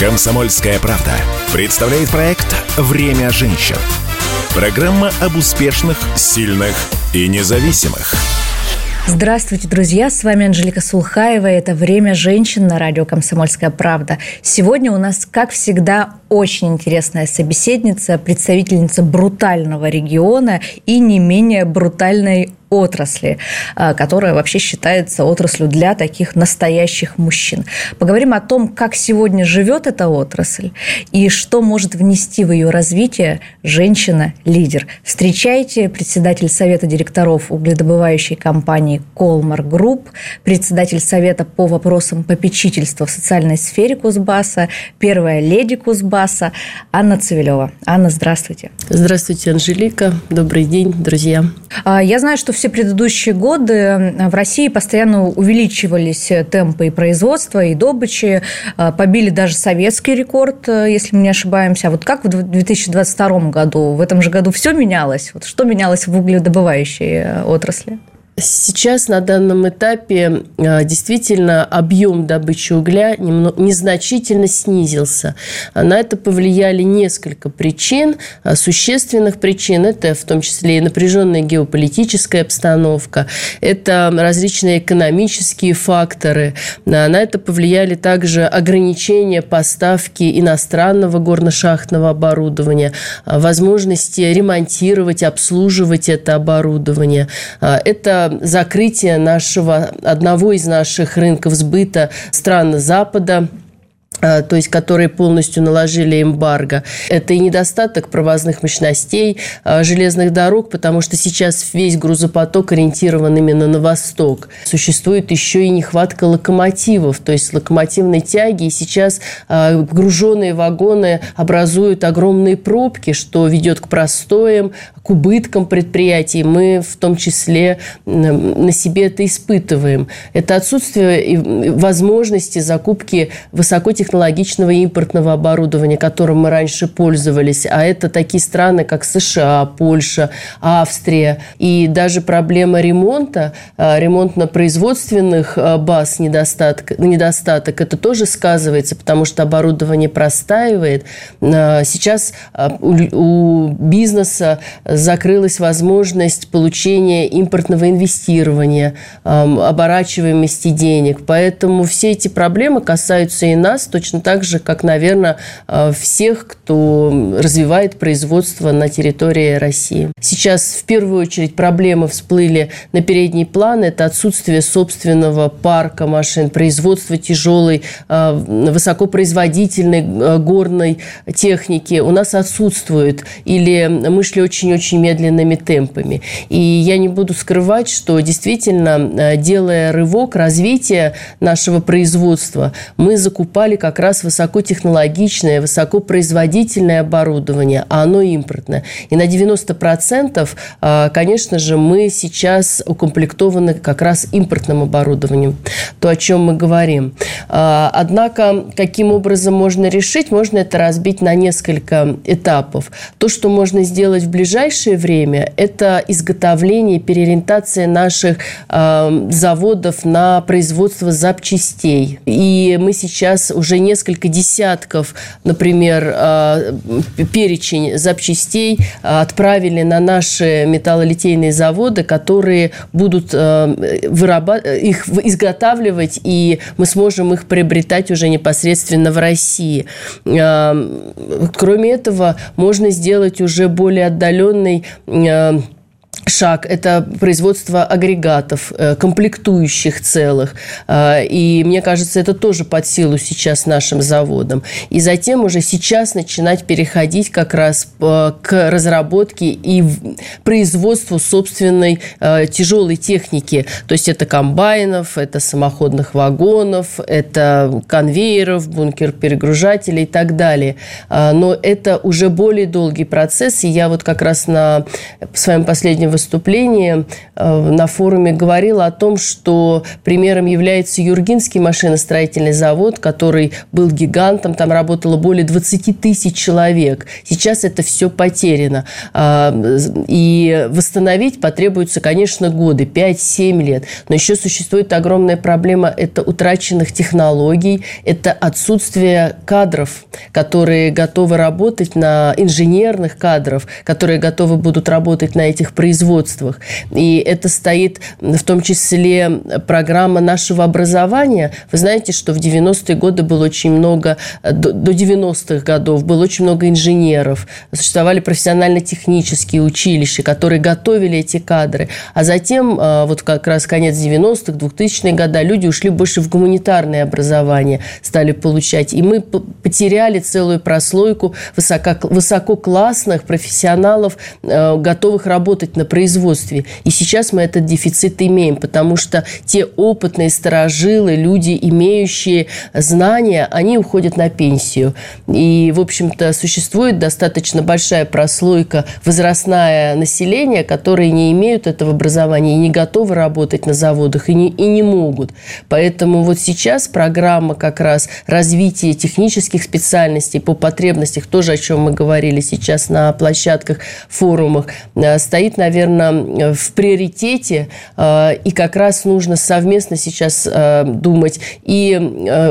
«Комсомольская правда» представляет проект «Время женщин». Программа об успешных, сильных и независимых. Здравствуйте, друзья! С вами Анжелика Сулхаева. Это «Время женщин» на радио «Комсомольская правда». Сегодня у нас, как всегда, очень интересная собеседница, представительница брутального региона и не менее брутальной отрасли, которая вообще считается отраслью для таких настоящих мужчин. Поговорим о том, как сегодня живет эта отрасль и что может внести в ее развитие женщина-лидер. Встречайте, председатель совета директоров угледобывающей компании «Колмар Групп», председатель совета по вопросам попечительства в социальной сфере Кузбасса, первая леди Кузбасса Анна Цивилёва. Анна, здравствуйте. Здравствуйте, Анжелика. Добрый день, друзья. Я знаю, что все предыдущие годы в России постоянно увеличивались темпы и производства, и добычи, побили даже советский рекорд, если мы не ошибаемся. А вот как в 2022 году, в этом же году все менялось? Вот что менялось в угледобывающей отрасли? Сейчас на данном этапе действительно объем добычи угля незначительно снизился. На это повлияли несколько причин, существенных причин. Это в том числе и напряженная геополитическая обстановка, это различные экономические факторы. На это повлияли также ограничения поставки иностранного горно-шахтного оборудования, возможности ремонтировать, обслуживать это оборудование. Это закрытие одного из наших рынков сбыта стран Запада, то есть которые полностью наложили эмбарго. Это и недостаток провозных мощностей, железных дорог, потому что сейчас весь грузопоток ориентирован именно на восток. Существует еще и нехватка локомотивов, то есть локомотивной тяги. И сейчас груженные вагоны образуют огромные пробки, что ведет к простоям, к убыткам предприятий. Мы в том числе на себе это испытываем. Это отсутствие возможности закупки высокотехнологичного импортного оборудования, которым мы раньше пользовались. А это такие страны, как США, Польша, Австрия. И даже проблема ремонта, ремонтно-производственных баз недостаток, это тоже сказывается, потому что оборудование простаивает. Сейчас у бизнеса закрылась возможность получения импортного инвестирования, оборачиваемости денег. Поэтому все эти проблемы касаются и нас, точно так же, как, наверное, всех, кто развивает производство на территории России. Сейчас, в первую очередь, проблемы всплыли на передний план. Это отсутствие собственного парка машин, производство тяжелой, высокопроизводительной горной техники у нас отсутствует. Или мы шли очень-очень медленными темпами. И я не буду скрывать, что действительно, делая рывок развития нашего производства, мы закупали как раз высокотехнологичное, высокопроизводительное оборудование, а оно импортное. И на 90%, конечно же, мы сейчас укомплектованы как раз импортным оборудованием, то, о чем мы говорим. Однако, каким образом можно решить? Можно это разбить на несколько этапов. То, что можно сделать в ближайшее время, это изготовление, переориентация наших заводов на производство запчастей. И мы сейчас уже несколько десятков, например, перечень запчастей отправили на наши металлолитейные заводы, которые будут их изготавливать, и мы сможем их приобретать уже непосредственно в России. Кроме этого, можно сделать уже более отдаленный шаг – это производство агрегатов, комплектующих целых. И мне кажется, это тоже под силу сейчас нашим заводам. И затем уже сейчас начинать переходить как раз к разработке и производству собственной тяжелой техники. То есть это комбайнов, это самоходных вагонов, это конвейеров, бункер-перегружателей и так далее. Но это уже более долгий процесс. И я вот как раз на своем последнем сегодня в выступлении на форуме говорила о том, что примером является Юргинский машиностроительный завод, который был гигантом, там работало более 20 тысяч человек. Сейчас это все потеряно. И восстановить потребуется, конечно, годы, 5-7 лет. Но еще существует огромная проблема – это утраченных технологий, это отсутствие кадров, которые готовы работать на инженерных кадров, которые готовы будут работать на этих производствах. И это стоит в том числе программа нашего образования. Вы знаете, что в 90-е годы было очень много, до 90-х годов было очень много инженеров, существовали профессионально-технические училища, которые готовили эти кадры. А затем, вот как раз конец 90-х, 2000-е годы, люди ушли больше в гуманитарное образование, стали получать. И мы потеряли целую прослойку высококлассных профессионалов, готовых работать на производстве. И сейчас мы этот дефицит имеем, потому что те опытные старожилы, люди, имеющие знания, они уходят на пенсию. И, в общем-то, существует достаточно большая прослойка возрастное население, которые не имеют этого образования и не готовы работать на заводах, и не могут. Поэтому вот сейчас программа как раз развития технических специальностей по потребностям, тоже о чем мы говорили сейчас на площадках, форумах, стоит, наверное, в приоритете. И как раз нужно совместно сейчас думать и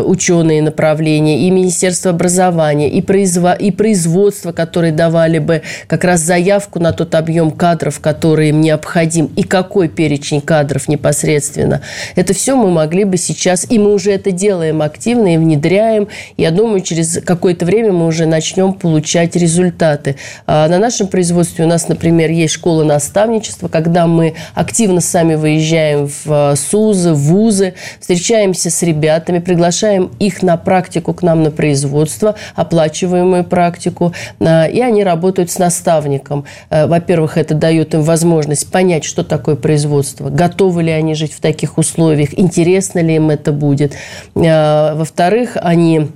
ученые направления, и Министерство образования, и производство, которые давали бы как раз заявку на тот объем кадров, который им необходим, и какой перечень кадров непосредственно. Это все мы могли бы сейчас, и мы уже это делаем активно и внедряем. Я думаю, через какое-то время мы уже начнем получать результаты. На нашем производстве у нас, например, есть школа наставничества, когда мы активно сами выезжаем в СУЗы, в вузы, встречаемся с ребятами, приглашаем их на практику к нам на производство, оплачиваемую практику, и они работают с наставником. Во-первых, это дает им возможность понять, что такое производство, готовы ли они жить в таких условиях, интересно ли им это будет. Во-вторых, они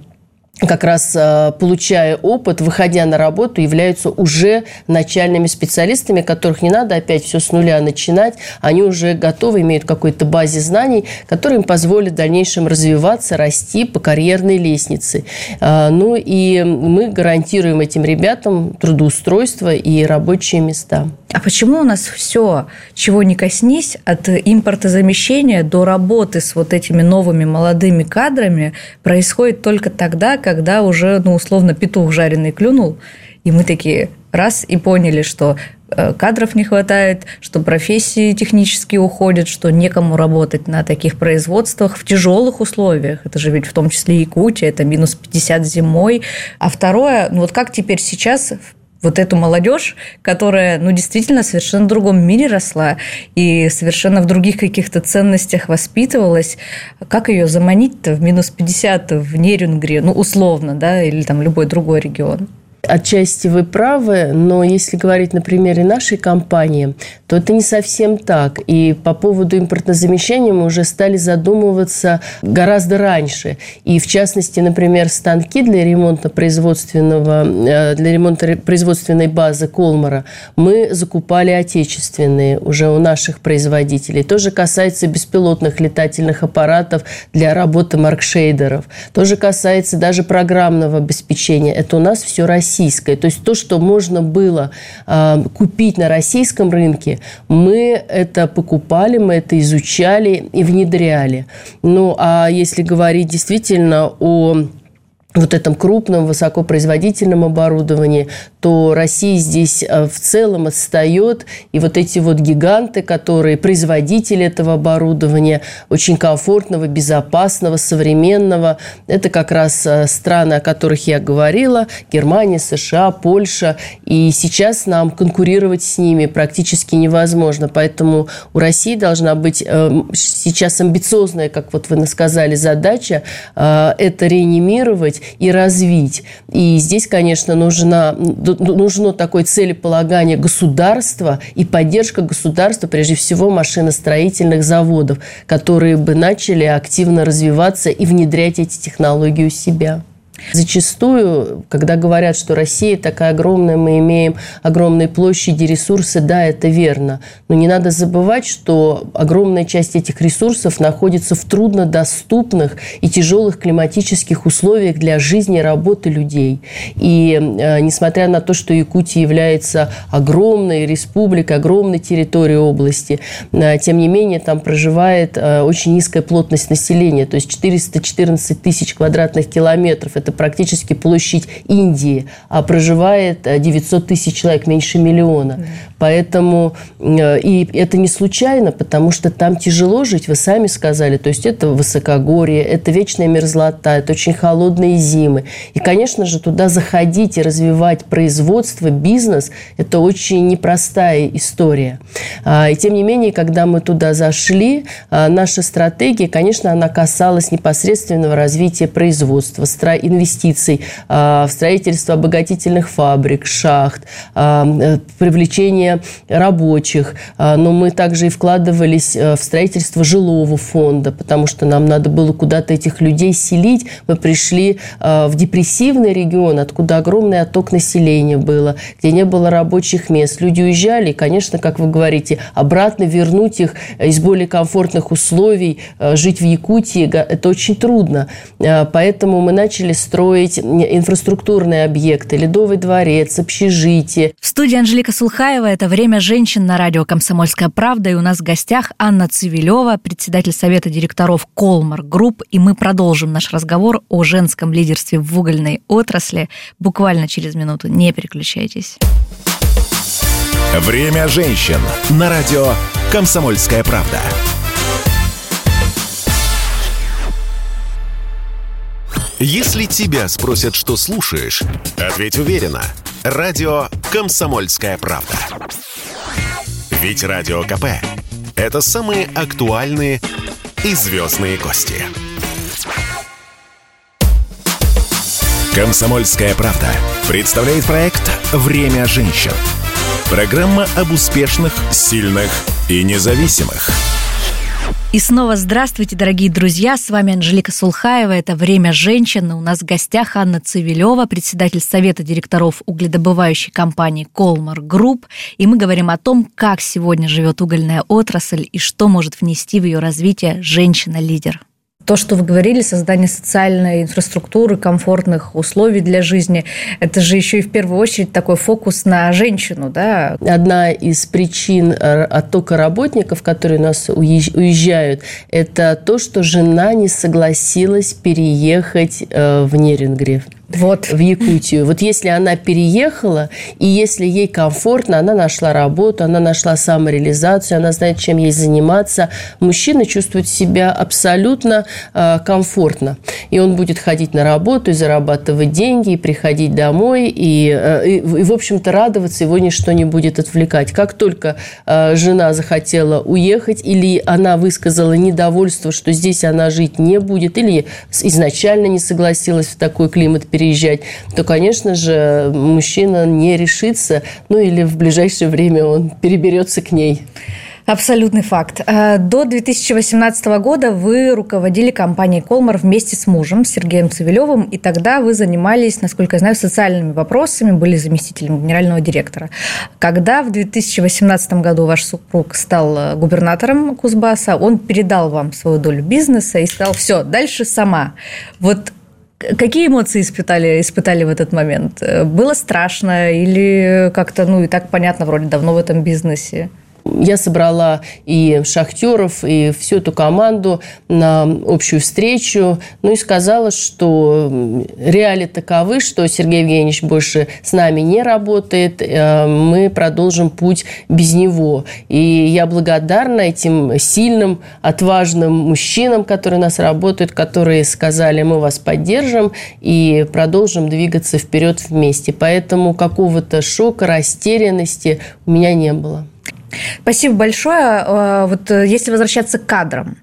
как раз получая опыт, выходя на работу, являются уже начальными специалистами, которых не надо опять все с нуля начинать. Они уже готовы, имеют какой-то базе знаний, которые им позволят в дальнейшем развиваться, расти по карьерной лестнице. Ну и мы гарантируем этим ребятам трудоустройство и рабочие места. А почему у нас все, чего не коснись, от импортозамещения до работы с вот этими новыми молодыми кадрами происходит только тогда, когда уже, условно, петух жареный клюнул, и мы такие раз и поняли, что кадров не хватает, что профессии технически уходят, что некому работать на таких производствах в тяжелых условиях. Это же ведь в том числе Якутия, это минус 50 зимой. А второе, как теперь сейчас вот эту молодежь, которая, действительно в совершенно другом мире росла и совершенно в других каких-то ценностях воспитывалась, как ее заманить-то в минус 50 в Нерюнгри, условно, да, или там любой другой регион? Отчасти вы правы, но если говорить на примере нашей компании, то это не совсем так. И по поводу импортозамещения мы уже стали задумываться гораздо раньше. И в частности, например, станки для ремонта производственной базы Колмара мы закупали отечественные уже у наших производителей. Тоже касается беспилотных летательных аппаратов для работы маркшейдеров. Тоже касается даже программного обеспечения. Это у нас все Россия. То есть то, что можно было купить на российском рынке, мы это покупали, мы это изучали и внедряли. Ну, а если говорить действительно о вот этом крупном высокопроизводительном оборудовании, то Россия здесь в целом отстает. И вот эти вот гиганты, которые производители этого оборудования, очень комфортного, безопасного, современного, это как раз страны, о которых я говорила, Германия, США, Польша. И сейчас нам конкурировать с ними практически невозможно. Поэтому у России должна быть сейчас амбициозная, как вот вы сказали, задача это реанимировать и развить. И здесь, конечно, нужно такое целеполагание государства и поддержка государства, прежде всего, машиностроительных заводов, которые бы начали активно развиваться и внедрять эти технологии у себя. Зачастую, когда говорят, что Россия такая огромная, мы имеем огромные площади, ресурсы, да, это верно. Но не надо забывать, что огромная часть этих ресурсов находится в труднодоступных и тяжелых климатических условиях для жизни и работы людей. И несмотря на то, что Якутия является огромной республикой, огромной территорией области, тем не менее там проживает очень низкая плотность населения, то есть 414 тысяч квадратных километров. Это практически площадь Индии, а проживает 900 тысяч человек, меньше миллиона. Mm. Поэтому и это не случайно, потому что там тяжело жить, вы сами сказали. То есть это высокогорье, это вечная мерзлота, это очень холодные зимы. И, конечно же, туда заходить и развивать производство, бизнес – это очень непростая история. И тем не менее, когда мы туда зашли, наша стратегия, конечно, она касалась непосредственного развития производства, инвестиций в строительство обогатительных фабрик, шахт, привлечение рабочих. Но мы также и вкладывались в строительство жилого фонда, потому что нам надо было куда-то этих людей селить. Мы пришли в депрессивный регион, откуда огромный отток населения было, где не было рабочих мест. Люди уезжали, и, конечно, как вы говорите, обратно вернуть их из более комфортных условий, жить в Якутии, это очень трудно. Поэтому мы начали строить инфраструктурные объекты, Ледовый дворец, общежитие. В студии Анжелика Сулхаева. Это «Время женщин» на радио «Комсомольская правда». И у нас в гостях Анна Цивилёва, председатель Совета директоров «Колмар Групп». И мы продолжим наш разговор о женском лидерстве в угольной отрасли буквально через минуту. Не переключайтесь. «Время женщин» на радио «Комсомольская правда». Если тебя спросят, что слушаешь, ответь уверенно. Радио «Комсомольская правда». Ведь Радио КП – это самые актуальные и звездные гости. «Комсомольская правда» представляет проект «Время женщин». Программа об успешных, сильных и независимых. И снова здравствуйте, дорогие друзья, с вами Анжелика Сулхаева, это «Время женщин», у нас в гостях Анна Цивилёва, председатель Совета директоров угледобывающей компании «Колмар Групп», и мы говорим о том, как сегодня живет угольная отрасль и что может внести в ее развитие женщина-лидер. То, что вы говорили, создание социальной инфраструктуры, комфортных условий для жизни, это же еще и в первую очередь такой фокус на женщину, да? Одна из причин оттока работников, которые у нас уезжают, это то, что жена не согласилась переехать в Нерюнгри. Вот. В Якутию. Вот если она переехала, и если ей комфортно, она нашла работу, она нашла самореализацию, она знает, чем ей заниматься, мужчина чувствует себя абсолютно комфортно. И он будет ходить на работу, и зарабатывать деньги, и приходить домой, и в общем-то, радоваться, его ничто не будет отвлекать. Как только жена захотела уехать, или она высказала недовольство, что здесь она жить не будет, или изначально не согласилась в такой климат переезжать, то, конечно же, мужчина не решится, ну или в ближайшее время он переберется к ней. Абсолютный факт. До 2018 года вы руководили компанией «Колмар» вместе с мужем Сергеем Цивилёвым, и тогда вы занимались, насколько я знаю, социальными вопросами, были заместителем генерального директора. Когда в 2018 году ваш супруг стал губернатором Кузбасса, он передал вам свою долю бизнеса и сказал: «Все, дальше сама». Вот какие эмоции испытали в этот момент? Было страшно или как-то, ну, и так понятно, вроде давно в этом бизнесе? Я собрала и шахтеров, и всю эту команду на общую встречу, ну и сказала, что реалии таковы, что Сергей Евгеньевич больше с нами не работает, мы продолжим путь без него. И я благодарна этим сильным, отважным мужчинам, которые у нас работают, которые сказали: мы вас поддержим и продолжим двигаться вперед вместе. Поэтому какого-то шока, растерянности у меня не было. Спасибо большое. Вот если возвращаться к кадрам,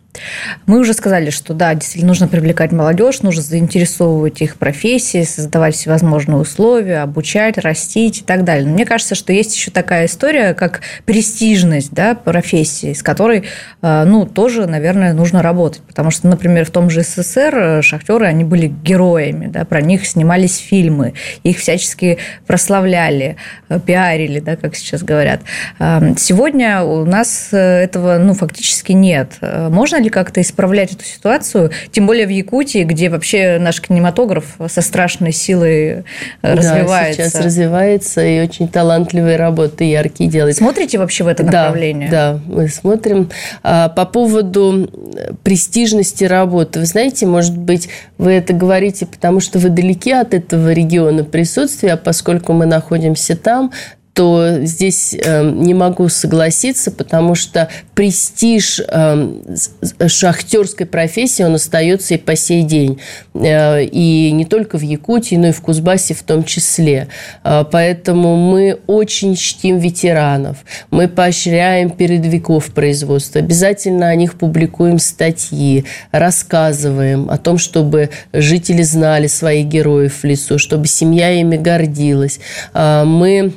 Мы уже сказали, что да, действительно нужно привлекать молодежь, нужно заинтересовывать их профессией, создавать всевозможные условия, обучать, растить и так далее. Но мне кажется, что есть еще такая история, как престижность, да, профессии, с которой, ну, тоже, наверное, нужно работать. Потому что, например, в том же СССР шахтеры, они были героями, да, про них снимались фильмы, их всячески прославляли, пиарили, да, как сейчас говорят. Сегодня у нас этого, ну, фактически нет. Можно ли как-то исправлять эту ситуацию? Тем более в Якутии, где вообще наш кинематограф со страшной силой развивается. Да, сейчас развивается, и очень талантливые работы, яркие делает. Смотрите вообще в это направление? Да, мы смотрим. По поводу престижности работы. Вы знаете, может быть, вы это говорите, потому что вы далеки от этого региона присутствия, а поскольку мы находимся там, то здесь не могу согласиться, потому что престиж шахтерской профессии, он остается и по сей день. И не только в Якутии, но и в Кузбассе в том числе. Поэтому мы очень чтим ветеранов. Мы поощряем передовиков производства. Обязательно о них публикуем статьи, рассказываем о том, чтобы жители знали своих героев в лицо, чтобы семья ими гордилась. Мы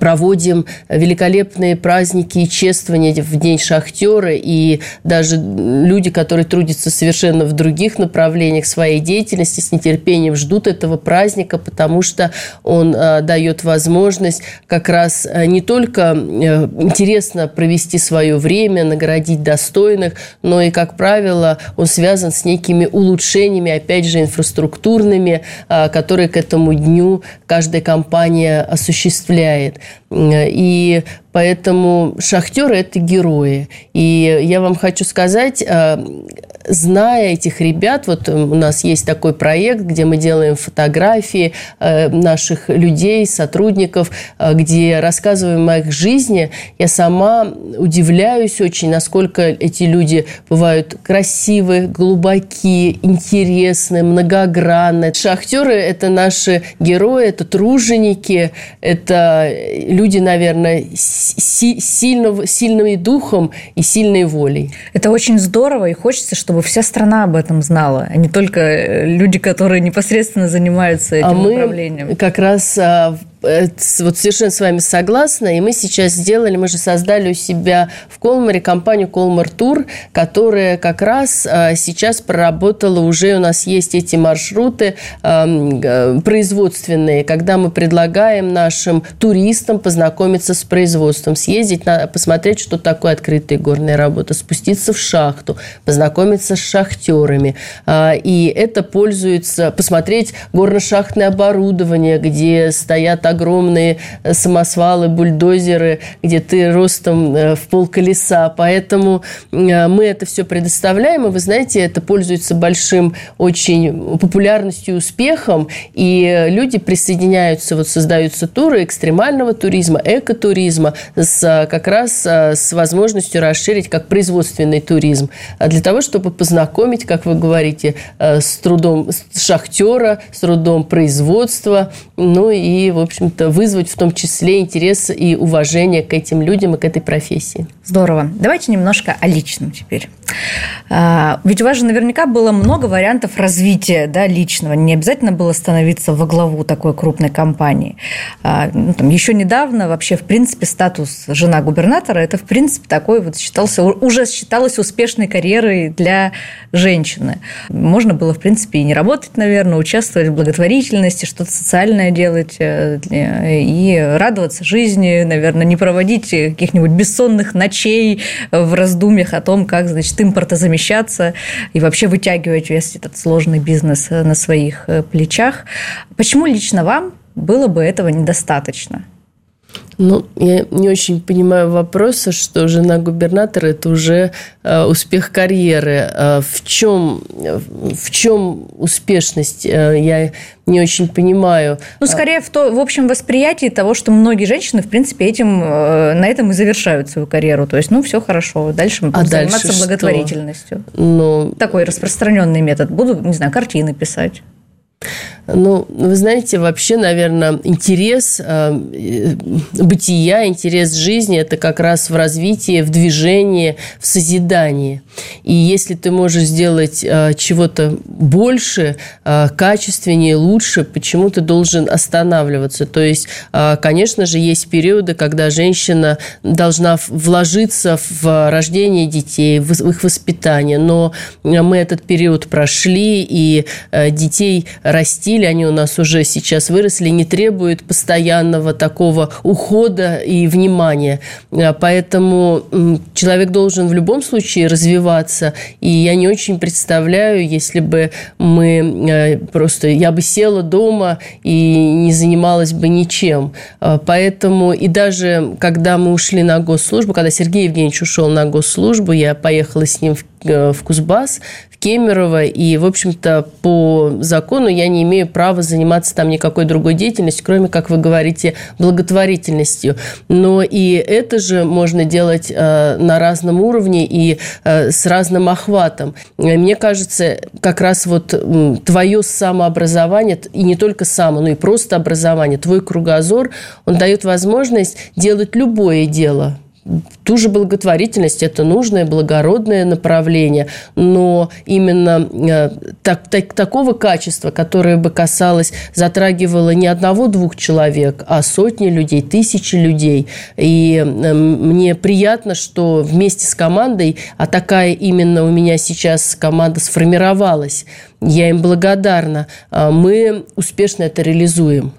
проводим великолепные праздники и чествования в День шахтера, и даже люди, которые трудятся совершенно в других направлениях своей деятельности, с нетерпением ждут этого праздника, потому что он дает возможность как раз не только интересно провести свое время, наградить достойных, но и, как правило, он связан с некими улучшениями, опять же, инфраструктурными, которые к этому дню каждая компания осуществляет. И поэтому шахтеры – это герои. И я вам хочу сказать, зная этих ребят, вот у нас есть такой проект, где мы делаем фотографии наших людей, сотрудников, где рассказываем о их жизни. Я сама удивляюсь очень, насколько эти люди бывают красивы, глубоки, интересны, многогранны. Шахтеры – это наши герои, это труженики, это люди, наверное, сильными духом и сильной волей. Это очень здорово, и хочется, чтобы вся страна об этом знала, а не только люди, которые непосредственно занимаются этим направлением. Мы как раз вот совершенно с вами согласна, и мы сейчас сделали, мы же создали у себя в Колмаре компанию «Колмар Тур», которая как раз сейчас проработала, уже у нас есть эти маршруты производственные, когда мы предлагаем нашим туристам познакомиться с производством, съездить, посмотреть, что такое открытая горная работа, спуститься в шахту, познакомиться с шахтерами, и это пользуется, посмотреть горно-шахтное оборудование, где стоят огромные самосвалы, бульдозеры, где ты ростом в полколеса. Поэтому мы это все предоставляем. И вы знаете, это пользуется большим очень популярностью и успехом. И люди присоединяются, вот создаются туры экстремального туризма, экотуризма, как раз с возможностью расширить как производственный туризм. Для того, чтобы познакомить, как вы говорите, с трудом шахтера, с трудом производства. Ну и, в общем-то, вызвать в том числе интерес и уважение к этим людям и к этой профессии. Здорово. Давайте немножко о личном теперь. Ведь у вас же наверняка было много вариантов развития, да, личного. Не обязательно было становиться во главу такой крупной компании. Ну, там, еще недавно вообще, в принципе, статус жена губернатора, это, в принципе, такой вот считалось успешной карьерой для женщины. Можно было, в принципе, и не работать, наверное, участвовать в благотворительности, что-то социальное делать и радоваться жизни, наверное, не проводить каких-нибудь бессонных ночей в раздумьях о том, как, значит, импортозамещаться и вообще вытягивать весь этот сложный бизнес на своих плечах. Почему лично вам было бы этого недостаточно? Ну, я не очень понимаю вопроса, что жена губернатора – это уже успех карьеры. В чем успешность? Я не очень понимаю. Ну, скорее в общем восприятии того, что многие женщины, в принципе, на этом и завершают свою карьеру. То есть, ну, все хорошо, дальше мы будем заниматься благотворительностью. Ну, такой распространенный метод. Буду, не знаю, картины писать. Ну, вы знаете, вообще, наверное, интерес бытия, интерес жизни – это как раз в развитии, в движении, в созидании. И если ты можешь сделать чего-то больше, качественнее, лучше, почему ты должен останавливаться? То есть, конечно же, есть периоды, когда женщина должна вложиться в рождение детей, в их воспитание. Но мы этот период прошли, и детей расти, или они у нас уже сейчас выросли, не требуют постоянного такого ухода и внимания. Поэтому человек должен в любом случае развиваться. И я не очень представляю, если бы я бы села дома и не занималась бы ничем. Поэтому и даже когда мы ушли на госслужбу, когда Сергей Евгеньевич ушел на госслужбу, я поехала с ним в Кузбасс, в Кемерово, и, в общем-то, по закону я не имею права заниматься там никакой другой деятельностью, кроме, как вы говорите, благотворительностью. Но и это же можно делать на разном уровне и с разным охватом. Мне кажется, как раз вот твое самообразование, и не только само, но и просто образование, твой кругозор, он дает возможность делать любое дело. Ту же благотворительность – это нужное, благородное направление, но именно такого качества, которое бы затрагивало не одного-двух человек, а сотни людей, тысячи людей. И мне приятно, что вместе с командой, а такая именно у меня сейчас команда сформировалась, я им благодарна, мы успешно это реализуем.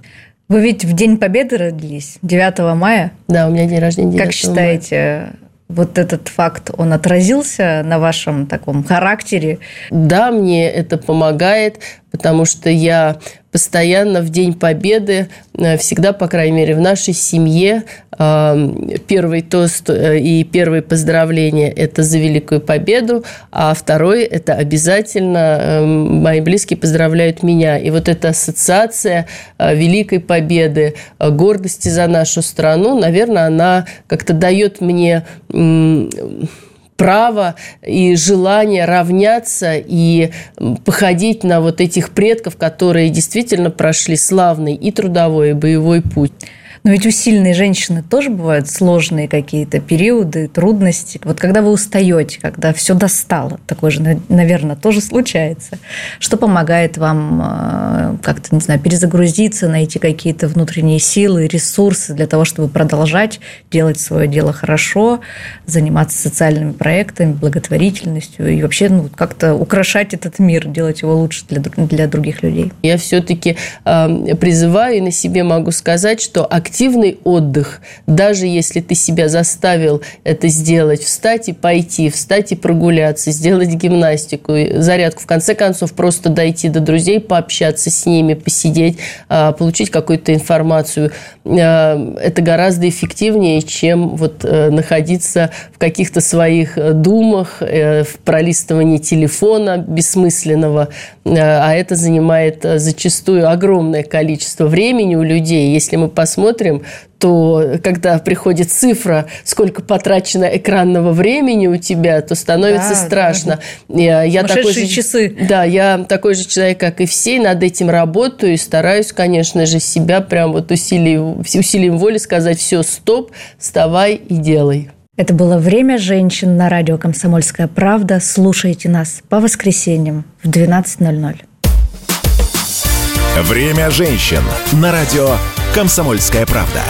Вы ведь в День Победы родились, 9 мая. Да, у меня день рождения 9 мая. Как считаете, вот этот факт, он отразился на вашем таком характере? Да, мне это помогает, потому что я постоянно в День Победы, всегда, по крайней мере, в нашей семье первый тост и первые поздравления – это за Великую Победу, а второй – это обязательно мои близкие поздравляют меня. И вот эта ассоциация Великой Победы, гордости за нашу страну, наверное, она как-то дает мне право и желание равняться и походить на вот этих предков, которые действительно прошли славный и трудовой, и боевой путь. Но ведь у сильной женщины тоже бывают сложные какие-то периоды, трудности. Вот когда вы устаете, когда все достало, такое же, наверное, тоже случается. Что помогает вам как-то, не знаю, перезагрузиться, найти какие-то внутренние силы, ресурсы для того, чтобы продолжать делать свое дело хорошо, заниматься социальными проектами, благотворительностью и вообще как-то украшать этот мир, делать его лучше для других людей? Я все-таки призываю и на себе могу сказать, что активный отдых, даже если ты себя заставил это сделать, встать и пойти, встать и прогуляться, сделать гимнастику, зарядку, в конце концов просто дойти до друзей, пообщаться с ними, посидеть, получить какую-то информацию. Это гораздо эффективнее, чем вот находиться в каких-то своих думах, в пролистывании телефона бессмысленного. А это занимает зачастую огромное количество времени у людей. Если мы посмотрим, то когда приходит цифра, сколько потрачено экранного времени у тебя, то становится страшно. Да. Часы. Да, я такой же человек, как и все, и над этим работаю и стараюсь, конечно же, себя прям вот усилием воли сказать: все, стоп, вставай и делай. Это было «Время женщин» на радио «Комсомольская правда». Слушайте нас по воскресеньям в 12:00. «Время женщин» на радио «Комсомольская правда».